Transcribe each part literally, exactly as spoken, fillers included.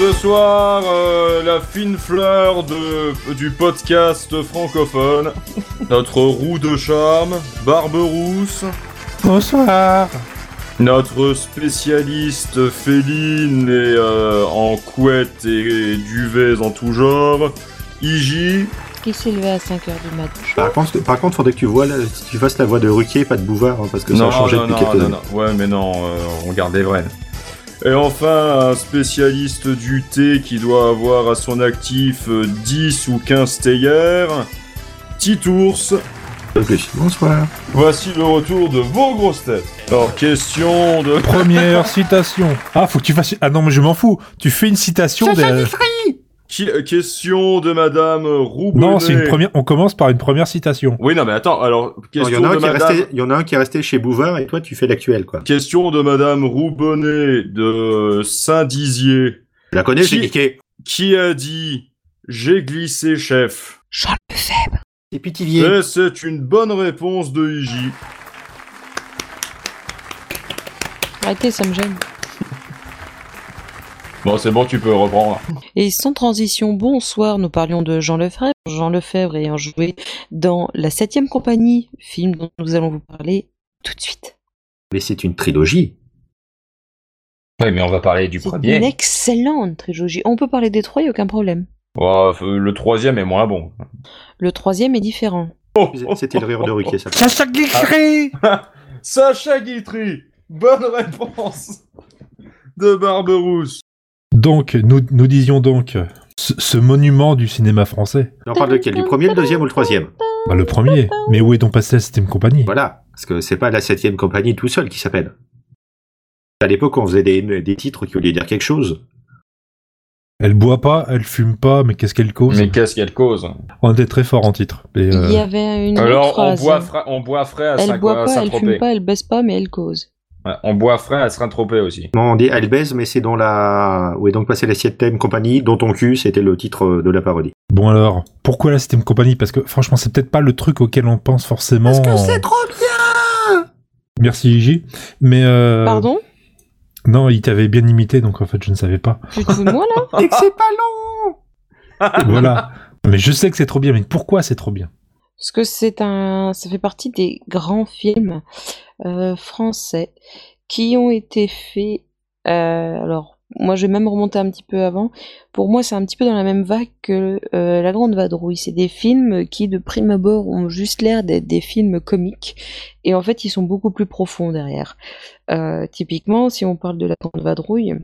Ce soir, euh, la fine fleur de, du podcast francophone, notre roue de charme, Barberousse. Bonsoir. Notre spécialiste Féline et, euh, en couette et, et duvets en tout genre, Iji. Qui s'est levé à cinq heures du matin. Par contre, par contre, faudrait que tu, vois la, tu fasses la voix de Ruquier, pas de Bouvard, hein, parce que non, ça a changé non, depuis non, quelques non, années. Non. Ouais, mais non, euh, on garde les vrais. Et enfin, un spécialiste du thé qui doit avoir à son actif dix ou quinze théières, Petit ours. Bonsoir. Voici le retour de vos grosses têtes. Alors, question de... Première citation. Ah, faut que tu fasses... Ah non, mais je m'en fous. Tu fais une citation... Sacha Guitry de... Question de Madame Roubonnet. Non, c'est une première... On commence par une première citation. Oui, non, mais attends, alors... Il y, Madame... resté... y en a un qui est resté chez Bouvard et toi, tu fais l'actuel, quoi. Question de Madame Roubonnet de Saint-Dizier. Je la connais, qui... j'ai niqué. Qui a dit « J'ai glissé, chef ». Jean Lefebvre. Et Pitivier. C'est une bonne réponse de Iji. Arrêtez, ça me gêne. Bon, c'est bon, tu peux reprendre. Et sans transition, bonsoir, nous parlions de Jean Lefebvre. Jean Lefebvre ayant joué dans La septième compagnie, film dont nous allons vous parler tout de suite. Mais c'est une trilogie. Oui, mais on va parler du c'est premier. Une excellente trilogie. On peut parler des trois, il n'y a aucun problème. Oh, le troisième est moins bon. Le troisième est différent. Oh, c'était le rire de Ruquier, ça. Sacha Guitry ah. Sacha Guitry. Bonne réponse de Barberousse. Donc, nous, nous disions donc ce, ce monument du cinéma français. On parle de quel? Du premier, le deuxième ou le troisième? Bah, le premier. Mais où est donc passé la septième compagnie? Voilà, parce que c'est pas la septième compagnie tout seul qui s'appelle. À l'époque, on faisait des, des titres qui voulaient dire quelque chose. Elle boit pas, elle fume pas, mais qu'est-ce qu'elle cause? Mais qu'est-ce qu'elle cause? On était très fort en titre. Et euh... Il y avait une Alors, autre phrase. Alors, fra... on boit frais à Saint-Tropez. Elle boit pas, elle fume pas, elle baise pas, mais elle cause. Ouais, on boit frais à Saint-Tropez aussi. Non, on dit elle baise, mais c'est dans la... Oui, donc passé la septième compagnie, dont ton cul, c'était le titre de la parodie. Bon alors, pourquoi la septième compagnie? Parce que franchement, c'est peut-être pas le truc auquel on pense forcément. Parce que en... c'est trop bien. Merci, Iji. Mais... Euh... Pardon? Non, il t'avait bien imité, donc en fait, je ne savais pas. Tu te fous de moi, là? Et que c'est pas long. Voilà. Mais je sais que c'est trop bien, mais pourquoi c'est trop bien? Parce que c'est un... ça fait partie des grands films euh, français qui ont été faits... Euh, alors, moi, je vais même remonter un petit peu avant. Pour moi, c'est un petit peu dans la même vague que euh, La Grande Vadrouille. C'est des films qui, de prime abord, ont juste l'air d'être des films comiques. Et en fait, ils sont beaucoup plus profonds derrière. Euh, typiquement, si on parle de La Grande Vadrouille,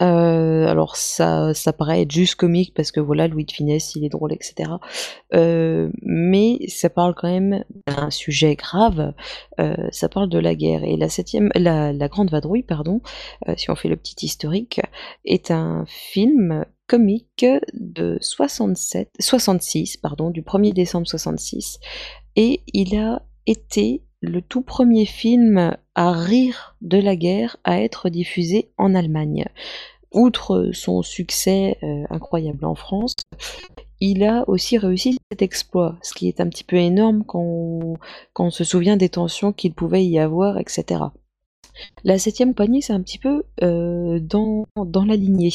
euh, alors ça, ça paraît être juste comique parce que voilà, Louis de Finesse, il est drôle, et cetera. Euh, mais ça parle quand même d'un sujet grave. Euh, ça parle de la guerre. Et la septième, la, la Grande Vadrouille, pardon, euh, si on fait le petit historique, est un film comique de soixante-sept, soixante-six, pardon, du premier décembre soixante-six, et il a été le tout premier film à rire de la guerre à être diffusé en Allemagne. Outre son succès euh, incroyable en France, il a aussi réussi cet exploit, ce qui est un petit peu énorme quand on, quand on se souvient des tensions qu'il pouvait y avoir, et cetera. La septième compagnie, c'est un petit peu euh, dans, dans la lignée.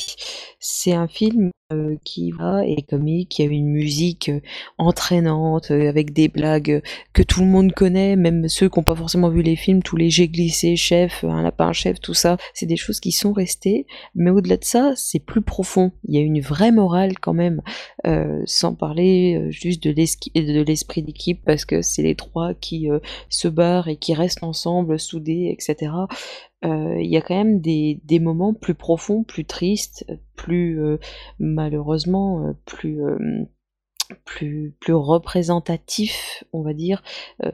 C'est un film euh, qui va et comique, qui a une musique euh, entraînante, euh, avec des blagues que tout le monde connaît, même ceux qui n'ont pas forcément vu les films, tous les J'ai glissé, chef, un lapin chef, tout ça. C'est des choses qui sont restées, mais au-delà de ça, c'est plus profond. Il y a une vraie morale quand même, euh, sans parler euh, juste de, de l'esprit d'équipe, parce que c'est les trois qui euh, se barrent et qui restent ensemble, soudés, et cetera. Il euh, y a quand même des, des moments plus profonds, plus tristes, plus euh, malheureusement plus, euh, plus, plus représentatifs, on va dire, euh,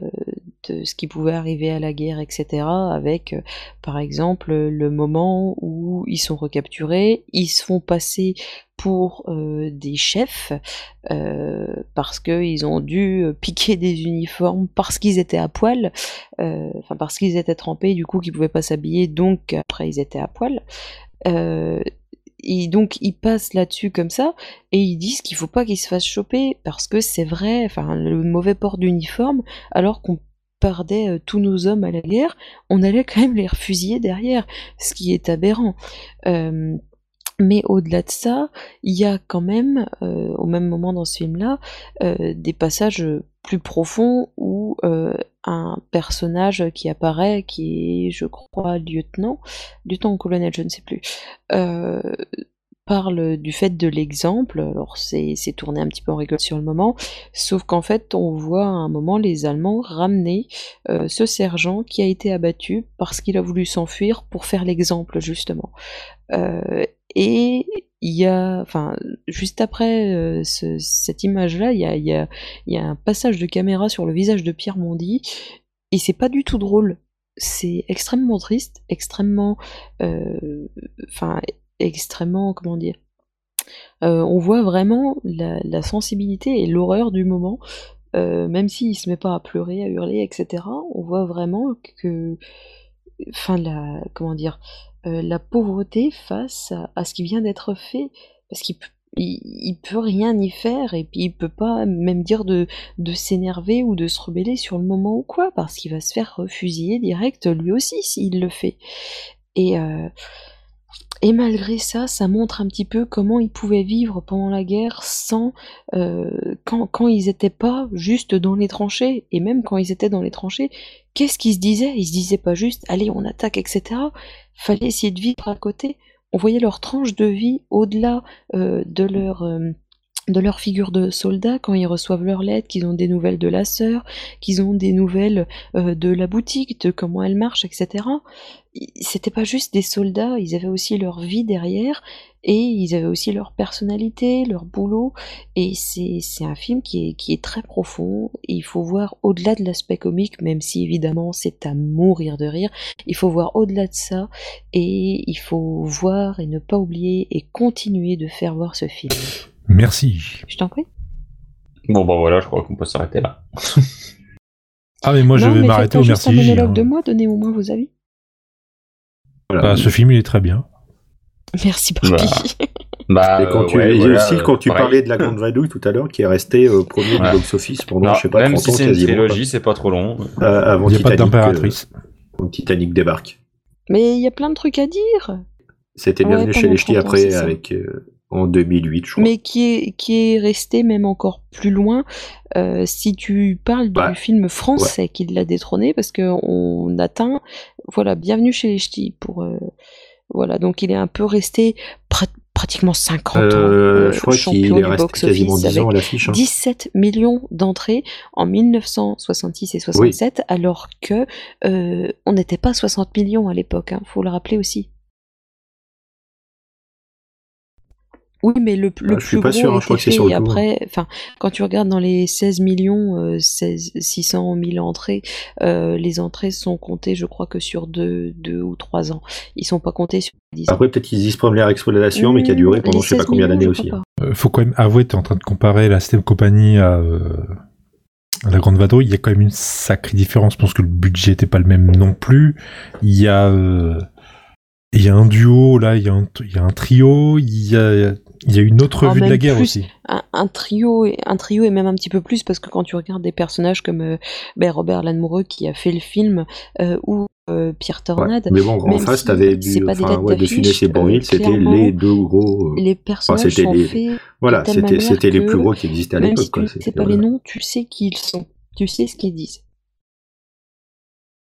de ce qui pouvait arriver à la guerre, et cetera. Avec, euh, par exemple, le moment où ils sont recapturés, ils se font passer pour euh, des chefs euh, parce qu'ils ont dû piquer des uniformes parce qu'ils étaient à poil, euh, enfin parce qu'ils étaient trempés, du coup qu'ils pouvaient pas s'habiller, donc après ils étaient à poil. Euh, Et donc ils passent là-dessus comme ça et ils disent qu'il faut pas qu'ils se fassent choper parce que c'est vrai, enfin le mauvais port d'uniforme, alors qu'on perdait euh, tous nos hommes à la guerre, on allait quand même les refusiller derrière, ce qui est aberrant. Euh, Mais au-delà de ça, il y a quand même, euh, au même moment dans ce film-là, euh, des passages plus profonds où euh, un personnage qui apparaît, qui est, je crois, lieutenant, lieutenant ou colonel, je ne sais plus, euh, parle du fait de l'exemple. Alors c'est, c'est tourné un petit peu en rigole sur le moment, sauf qu'en fait on voit à un moment les Allemands ramener euh, ce sergent qui a été abattu parce qu'il a voulu s'enfuir pour faire l'exemple justement. Euh, et il y a, enfin, juste après euh, ce, cette image-là, il y a, y a, y a un passage de caméra sur le visage de Pierre Mondy, et c'est pas du tout drôle. C'est extrêmement triste, extrêmement, enfin. Euh, extrêmement, comment dire, euh, on voit vraiment la, la sensibilité et l'horreur du moment, euh, même s'il se met pas à pleurer, à hurler, et cetera. On voit vraiment que, enfin, la, comment dire, euh, la pauvreté face à, à ce qui vient d'être fait, parce qu'il il, il peut rien y faire, et puis il peut pas même dire de, de s'énerver ou de se rebeller sur le moment ou quoi, parce qu'il va se faire fusiller direct lui aussi s'il le fait. Et euh, Et malgré ça, ça montre un petit peu comment ils pouvaient vivre pendant la guerre sans, euh, quand, quand ils n'étaient pas juste dans les tranchées. Et même quand ils étaient dans les tranchées, qu'est-ce qu'ils se disaient? Ils se disaient pas juste « allez, on attaque, et cetera » Fallait essayer de vivre à côté. On voyait leur tranche de vie au-delà euh, de leur... Euh, de leur figure de soldat, quand ils reçoivent leur lettre, qu'ils ont des nouvelles de la sœur, qu'ils ont des nouvelles euh, de la boutique, de comment elle marche, et cetera. C'était pas juste des soldats, ils avaient aussi leur vie derrière, et ils avaient aussi leur personnalité, leur boulot, et c'est, c'est un film qui est, qui est très profond, et il faut voir au-delà de l'aspect comique, même si évidemment c'est à mourir de rire, il faut voir au-delà de ça, et il faut voir et ne pas oublier, et continuer de faire voir ce film. Merci. Je t'en prie. Bon ben voilà, je crois qu'on peut s'arrêter là. Ah mais moi non, je vais m'arrêter au merci. Un monologue hein. De moi, donnez au moins vos avis. Voilà. Bah, ce film il est très bien. Merci Papi. Bah, bah et quand euh, tu ouais, voilà, aussi quand tu pareil. Parlais de La Grande Vadrouille tout à l'heure, qui est resté euh, premier voilà. du box-office pendant non, je sais pas même trente si ans. C'est une trilogie, c'est pas trop long. Euh, avant il n'y a Titanic, pas d'impératrice. Euh, Titanic débarque. Mais il y a plein de trucs à dire. C'était Bienvenue chez les Ch'tis après avec. Euh, en deux mille huit, je crois. Mais qui est, qui est resté même encore plus loin, euh, si tu parles bah, du film français ouais. qui l'a détrôné, parce qu'on atteint, voilà, Bienvenue chez les Ch'tis, pour, euh, voilà, donc il est un peu resté pr- pratiquement cinquante ans, euh, je crois champion du box-office, avec ans à l'affiche, hein. dix-sept millions d'entrées en mille neuf cent soixante-six et soixante-sept, oui. Alors que euh, on n'était pas à soixante millions à l'époque, hein, faut le rappeler aussi. Oui, mais le, le ah, plus gros sûr, était fait, et après, enfin, quand tu regardes dans les seize millions, euh, seize, six cent mille entrées, euh, les entrées sont comptées, je crois que sur deux ou trois ans. Ils sont pas comptés sur dix après, ans. Peut-être qu'ils disent première exploitation, mmh, mais qui a duré pendant je sais pas combien d'années aussi. Euh, faut quand même avouer, t'es en train de comparer La septième compagnie à, euh, à La Grande Vadrouille, il y a quand même une sacrée différence. Je pense que le budget était pas le même non plus. Il y a... Euh... Il y a un duo, là, il y a un, il y a un trio, il y a, il y a une autre ah, vue de la guerre plus, aussi. Un, un, trio et, un trio et même un petit peu plus, parce que quand tu regardes des personnages comme euh, ben Robert Lannemoureux qui a fait le film, euh, ou euh, Pierre Tornade... Ouais, mais bon, en face, si t'avais du... Enfin, ouais, de Finesse et Bourvil, c'était les deux gros... Euh, les personnages enfin, sont les, faits... Voilà, c'était, c'était les plus gros qui existaient à l'époque. Même si tu ne sais pas voilà. les noms, tu sais qui ils sont, tu sais ce qu'ils disent.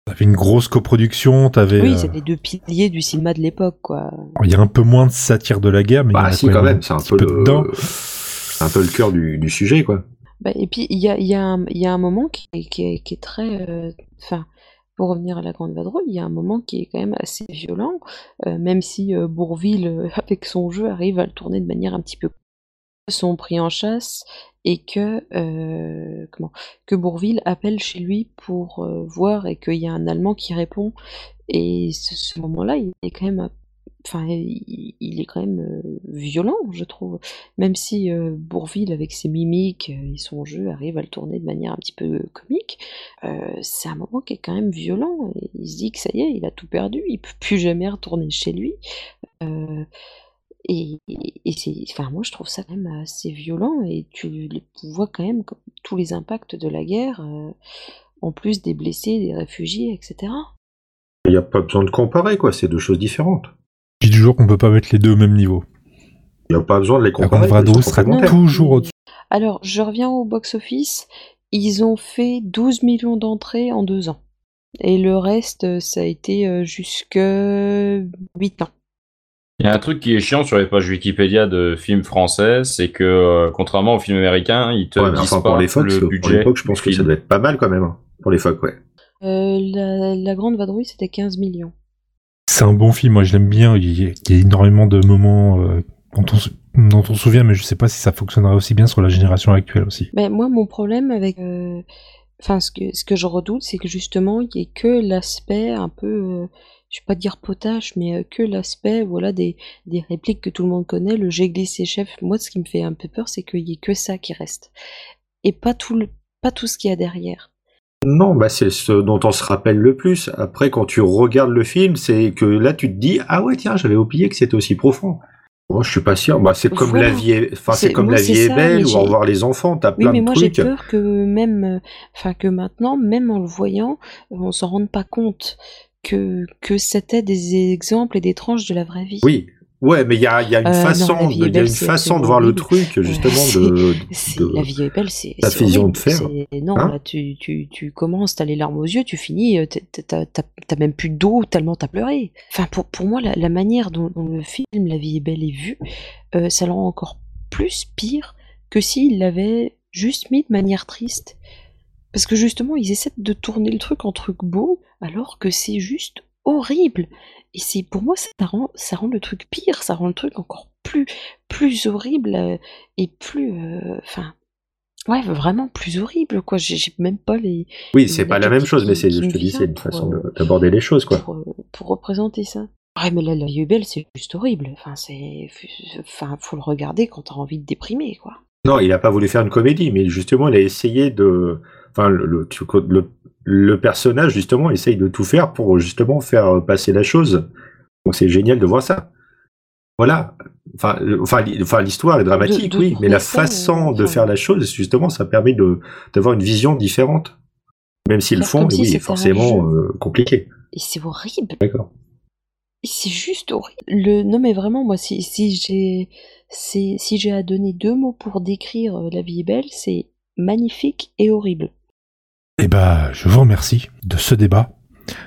T'avais une grosse coproduction, t'avais... Oui, c'est les deux piliers du cinéma de l'époque, quoi. Il y a un peu moins de satire de la guerre, mais... Bah, il y a si, quand, quand même, même c'est un peu, peu le... C'est un peu le cœur du, du sujet, quoi. Bah, et puis, il y a, y, a y a un moment qui est, qui est, qui est très... Euh, enfin, pour revenir à La Grande Vadrouille, il y a un moment qui est quand même assez violent, euh, même si euh, Bourvil, euh, avec son jeu, arrive à le tourner de manière un petit peu... sont pris en chasse... et que, euh, comment, que Bourvil appelle chez lui pour euh, voir, et qu'il y a un Allemand qui répond, et ce, ce moment-là, il est quand même, enfin, il, il est quand même euh, violent, je trouve, même si euh, Bourvil, avec ses mimiques et son jeu, arrive à le tourner de manière un petit peu comique, euh, c'est un moment qui est quand même violent, et il se dit que ça y est, il a tout perdu, il ne peut plus jamais retourner chez lui, euh, Et, et c'est, enfin moi je trouve ça quand même assez violent, et tu vois quand même tous les impacts de la guerre, euh, en plus des blessés, des réfugiés, et cetera. Il n'y a pas besoin de comparer, quoi, c'est deux choses différentes. Je dis toujours qu'on peut pas mettre les deux au même niveau. Il n'y a pas besoin de les comparer. La Grande Vadrouille sera toujours au-dessus. Alors, je reviens au box-office. Ils ont fait douze millions d'entrées en deux ans. Et le reste, ça a été jusqu'à huit ans. Il y a un truc qui est chiant sur les pages Wikipédia de films français, c'est que, contrairement aux films américains, ils te ouais, disent enfin, pas pour les Fox, le budget. Pour l'époque, je pense que ça devait être pas mal quand même. Pour les Fox, ouais. Euh, la, la Grande Vadrouille, c'était quinze millions. C'est un bon film, moi je l'aime bien. Il y a, il y a énormément de moments euh, dont, on, dont on se souvient, mais je sais pas si ça fonctionnerait aussi bien sur la génération actuelle aussi. Ben, moi, mon problème avec... Euh... Enfin, ce que, ce que je redoute, c'est que justement, il n'y ait que l'aspect un peu, euh, je ne vais pas dire potache, mais euh, que l'aspect voilà, des, des répliques que tout le monde connaît, le j'ai glissé chef. Moi, ce qui me fait un peu peur, c'est qu'il n'y ait que ça qui reste. Et pas tout, le, pas tout ce qu'il y a derrière. Non, bah c'est ce dont on se rappelle le plus. Après, quand tu regardes le film, c'est que là, tu te dis, ah ouais, tiens, j'avais oublié que c'était aussi profond. Moi, je suis pas sûr. Bah, c'est comme voilà. La vie est, enfin, c'est, c'est comme oui, la vie est belle ou Au revoir les enfants. T'as oui, plein de trucs. Oui, mais moi j'ai peur que même, enfin que maintenant, même en le voyant, on s'en rende pas compte que que c'était des exemples et des tranches de la vraie vie. Oui, ouais, mais il y a il y a une euh, façon, il y a une c'est, façon c'est de voir le truc justement euh, c'est, de, c'est, de. La vie est belle, c'est. La fusion de fer. Non, hein là, tu tu tu commences, t'as les larmes aux yeux, tu finis, t'as t'as, t'as, t'as même plus d'eau tellement t'as pleuré. Enfin, pour pour moi, la, la manière dont, dont le film La vie est belle est vu, euh, ça le rend encore plus pire que s'il l'avait juste mis de manière triste, parce que justement, ils essaient de tourner le truc en truc beau, alors que c'est juste horrible. Et c'est, pour moi, ça rend, ça rend le truc pire, ça rend le truc encore plus, plus horrible euh, et plus... Enfin, euh, ouais, vraiment plus horrible, quoi. J'ai, j'ai même pas les... Oui, c'est les pas la même chose, mais c'est, je te dis, c'est une façon euh, d'aborder les choses, quoi. Pour, pour représenter ça. Ouais, mais là, La vie est belle, c'est juste horrible. Enfin, c'est... Enfin, faut le regarder quand t'as envie de déprimer, quoi. Non, il a pas voulu faire une comédie, mais justement, il a essayé de... Enfin, le... le, le Le personnage, justement, essaye de tout faire pour, justement, faire passer la chose. Donc, c'est génial de voir ça. Voilà. Enfin, enfin, enfin l'histoire est dramatique, de, de oui, mais la façon de faire la chose, justement, ça permet de, d'avoir une vision différente. Même si le fond, si oui, est forcément euh, compliqué. Et c'est horrible. D'accord. Et c'est juste horrible. Le... Non, mais vraiment, moi, si, si, j'ai... C'est... si j'ai à donner deux mots pour décrire La vie est belle, c'est magnifique et horrible. Eh ben, je vous remercie de ce débat.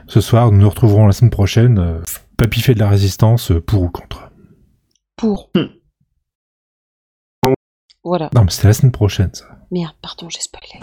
Ce soir, nous nous retrouverons la semaine prochaine. Euh, Papi fait de la résistance, euh, pour ou contre ? Pour. Mmh. Voilà. Non, mais c'était la semaine prochaine, ça. Merde, pardon, j'ai spoilé.